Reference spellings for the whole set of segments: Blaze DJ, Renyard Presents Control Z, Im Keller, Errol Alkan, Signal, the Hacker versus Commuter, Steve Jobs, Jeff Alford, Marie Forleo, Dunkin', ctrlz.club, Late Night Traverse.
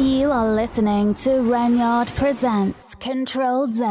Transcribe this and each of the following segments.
You are listening to Renyard Presents Control Z.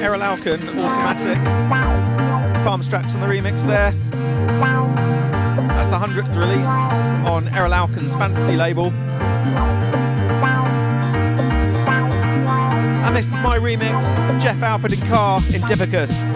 Errol Alkan, Automatic. Palm Straps on the remix there. That's the 100th release on Errol Alkan's Fantasy label. And this is my remix of Jeff Alford and Carr in Divicus.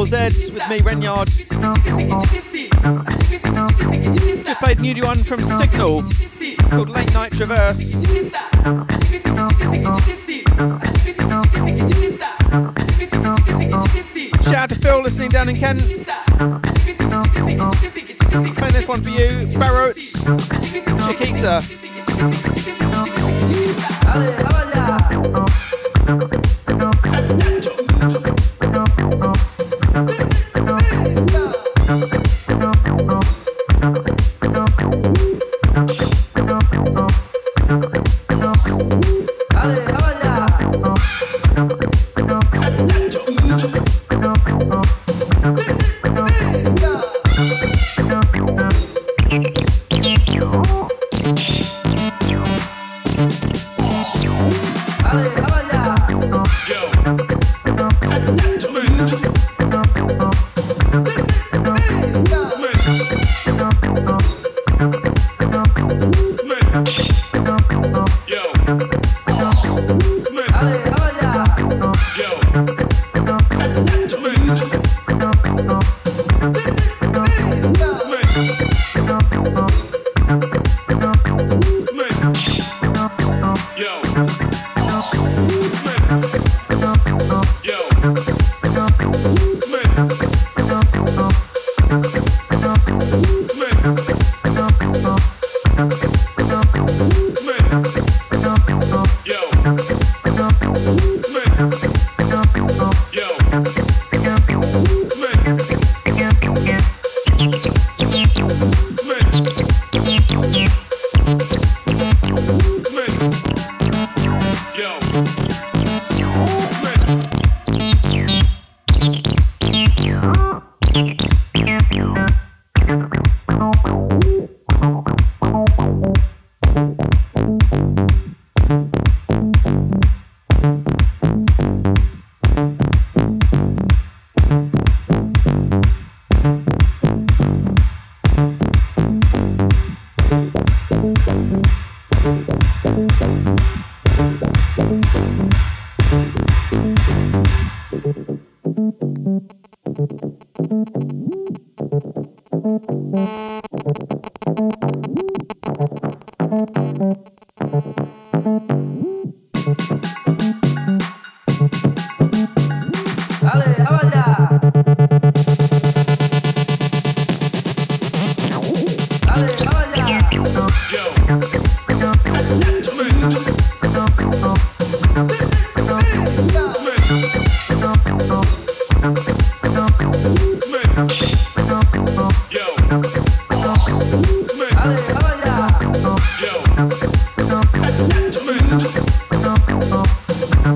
Control Z with me, Renyard. Just played a new one from Signal called Late Night Traverse. Shout out to Phil listening down in Kent. Playing this one for you, Barrett Chiquita.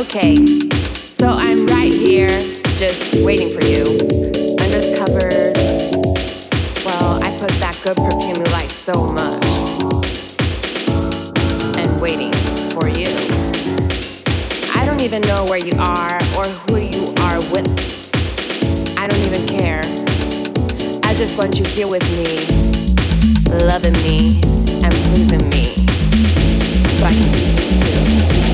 Okay, so I'm right here, just waiting for you. Under the covers. Well, I put that good perfume you like so much. And waiting for you. I don't even know where you are or who you are with. I don't even care. I just want you here with me, loving me, and pleasing me. So I can please you too.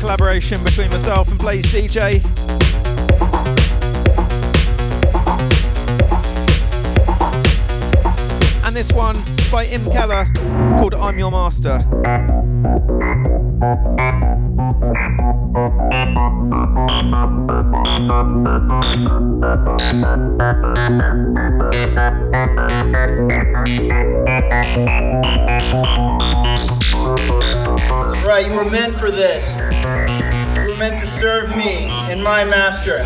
Collaboration between myself and Blaze DJ. And this one by Im Keller, it's called I'm Your Master. Right, you were meant for this. You were meant to serve me and my master.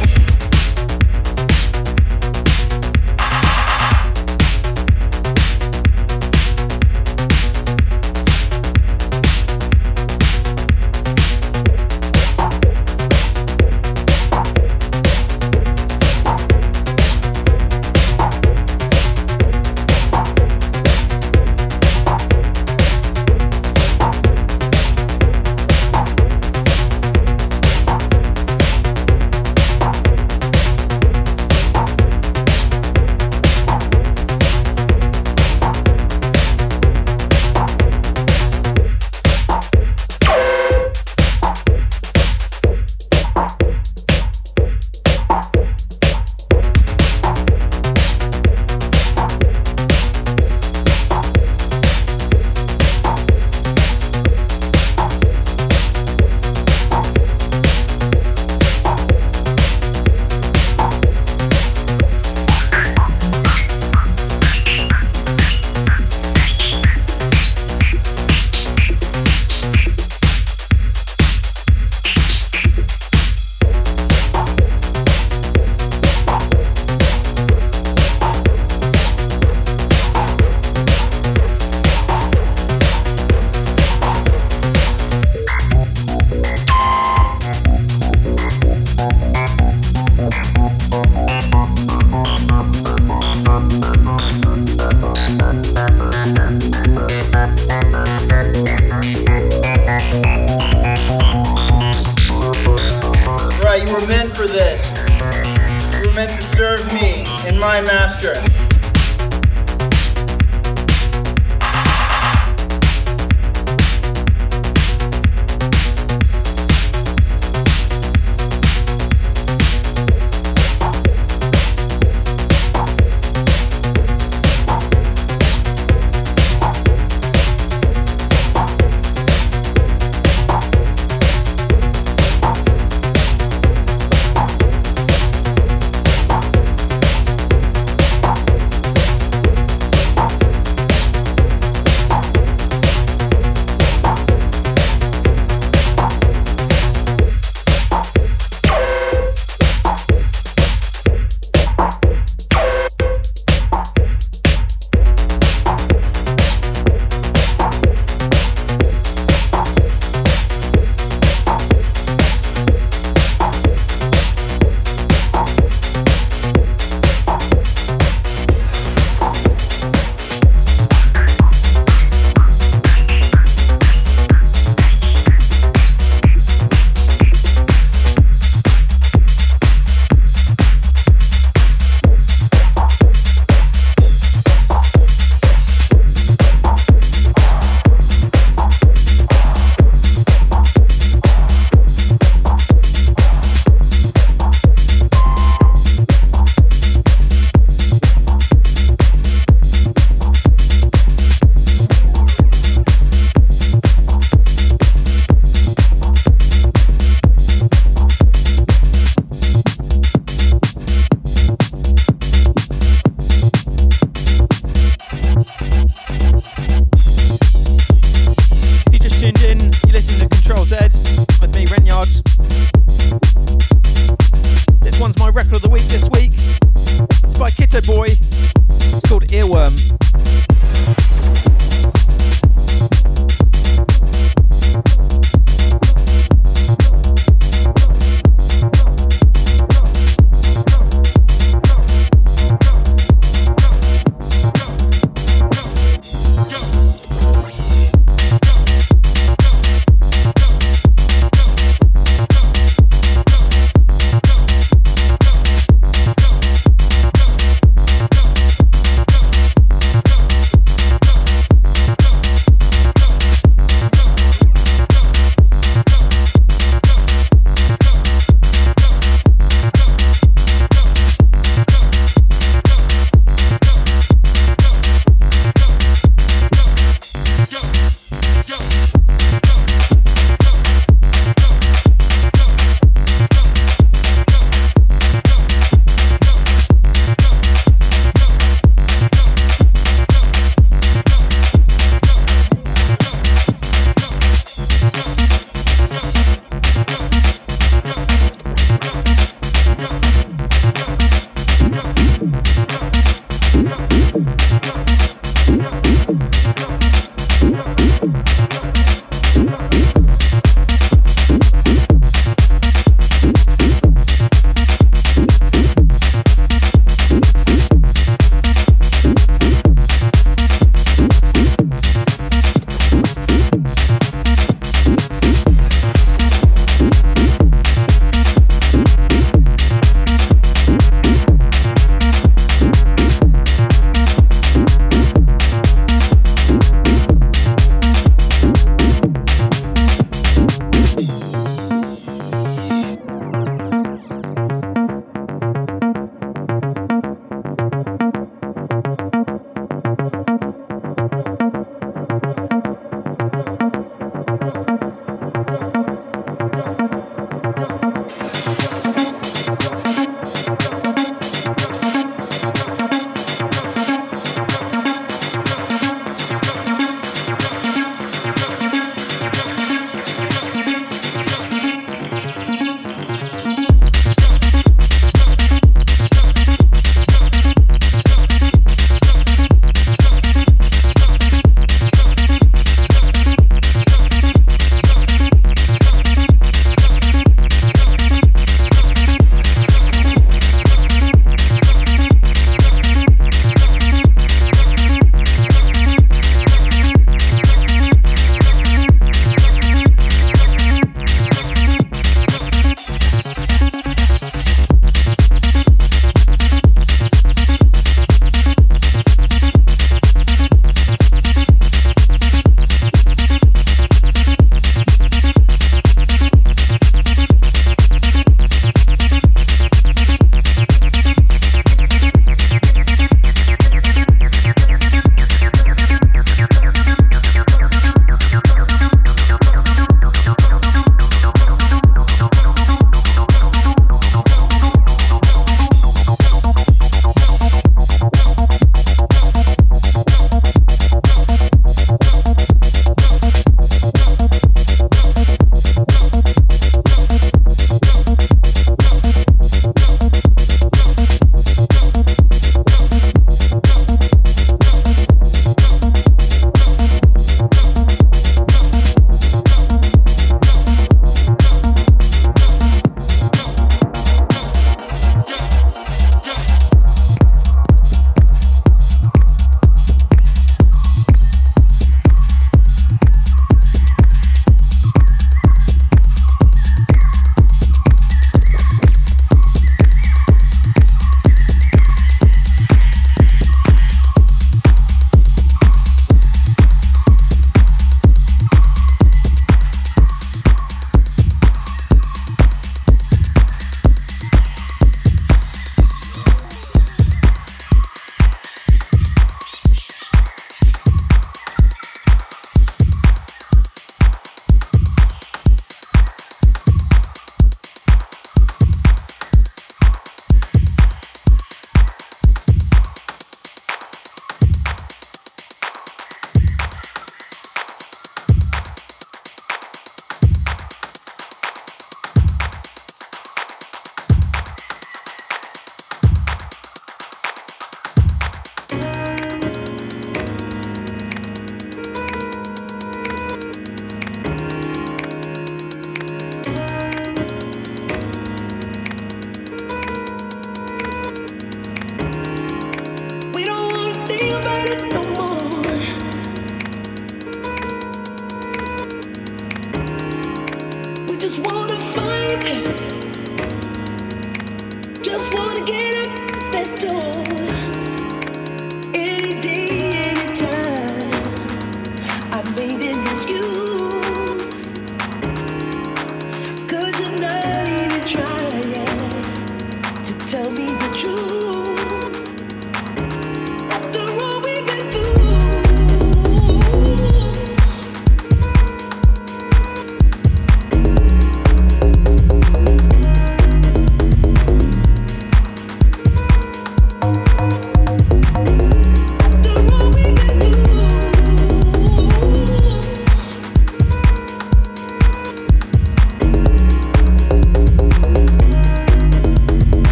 Mealworm.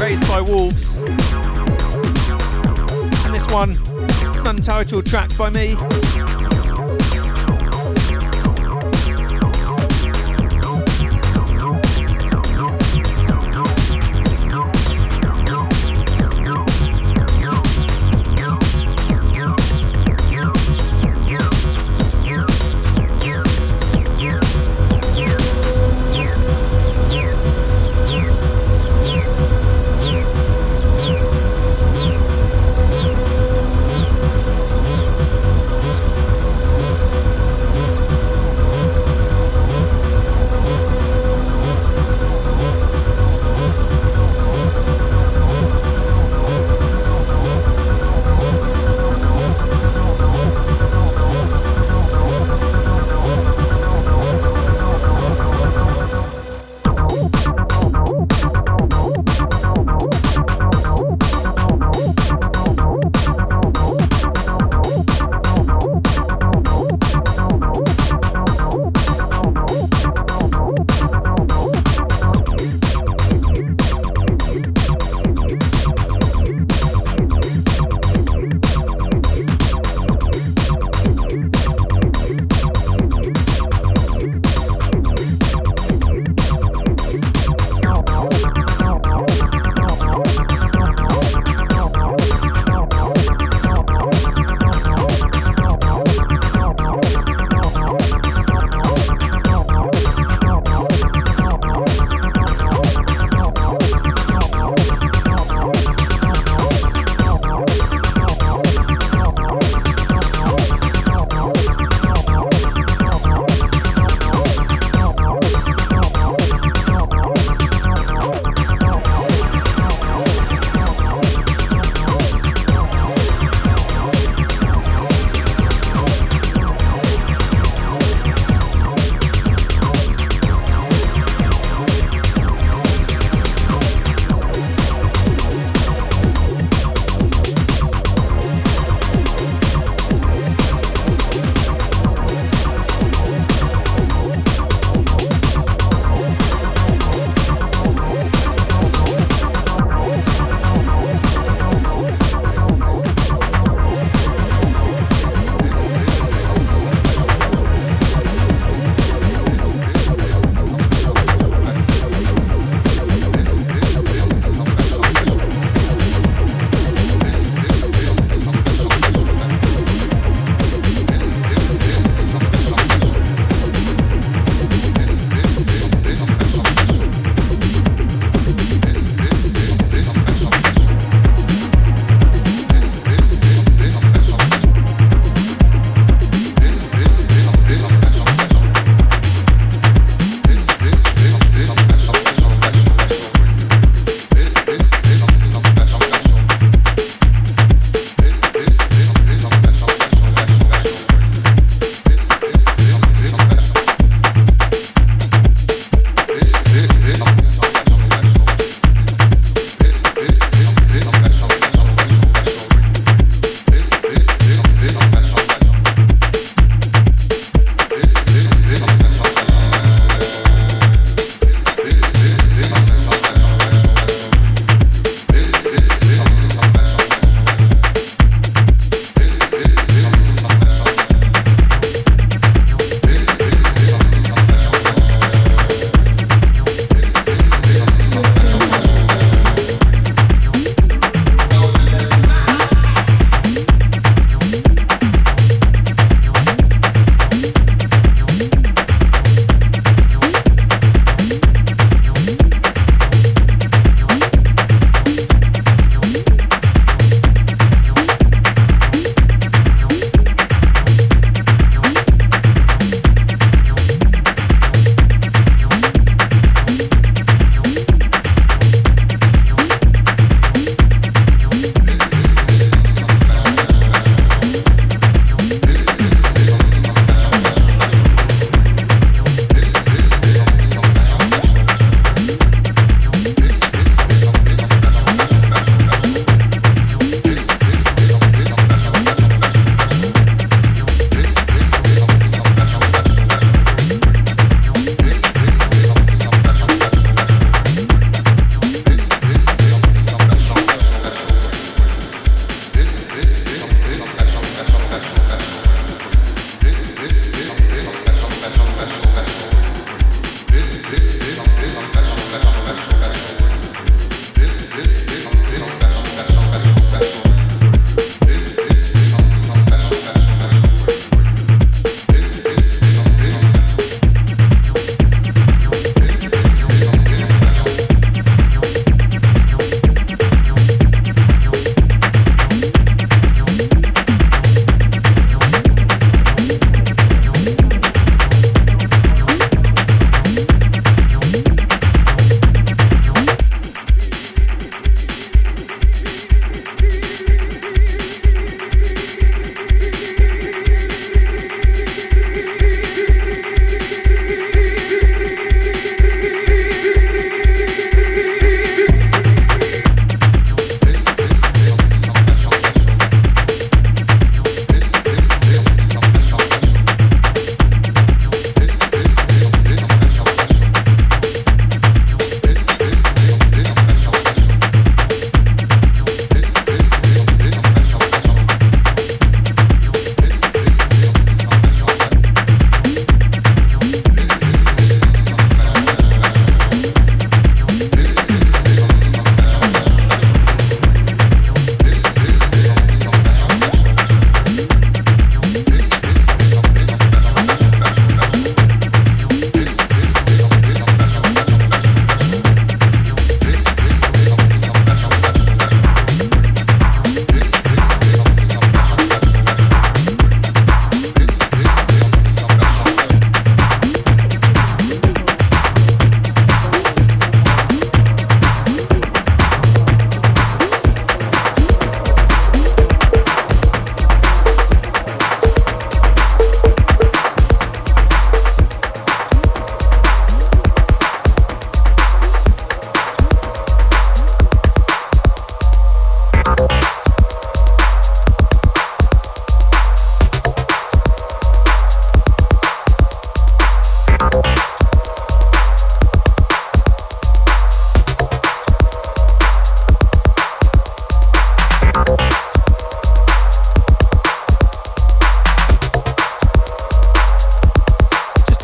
Raised by Wolves, and this one is an untitled track by me.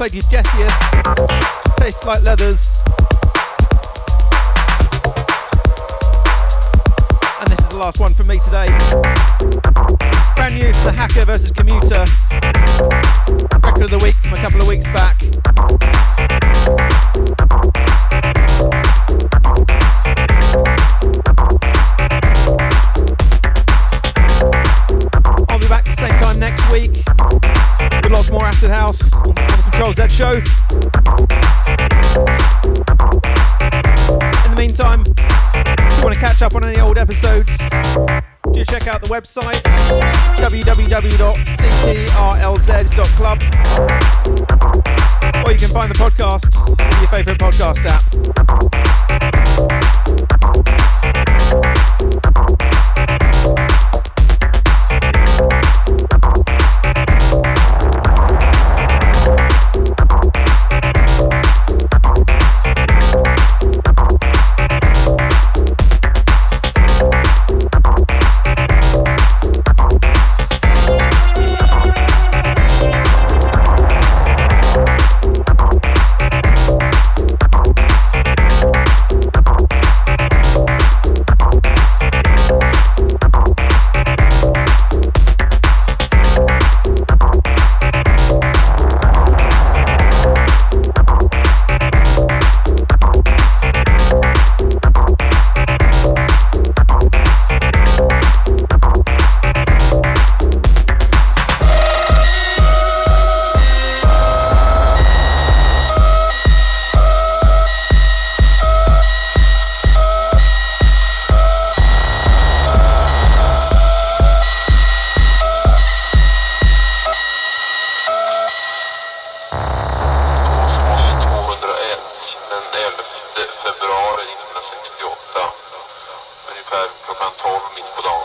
played you Desius, Tastes Like Leathers. And this is the last one from me today. Brand new, The Hacker versus Commuter. Record of the week from a couple of weeks back. I'll be back the same time next week with lots more acid house on the Control Z show. In the meantime, if you want to catch up on any old episodes, do check out the website www.ctrlz.club, or you can find the podcast in your favourite podcast app. Klockan 12 mitt på dagen.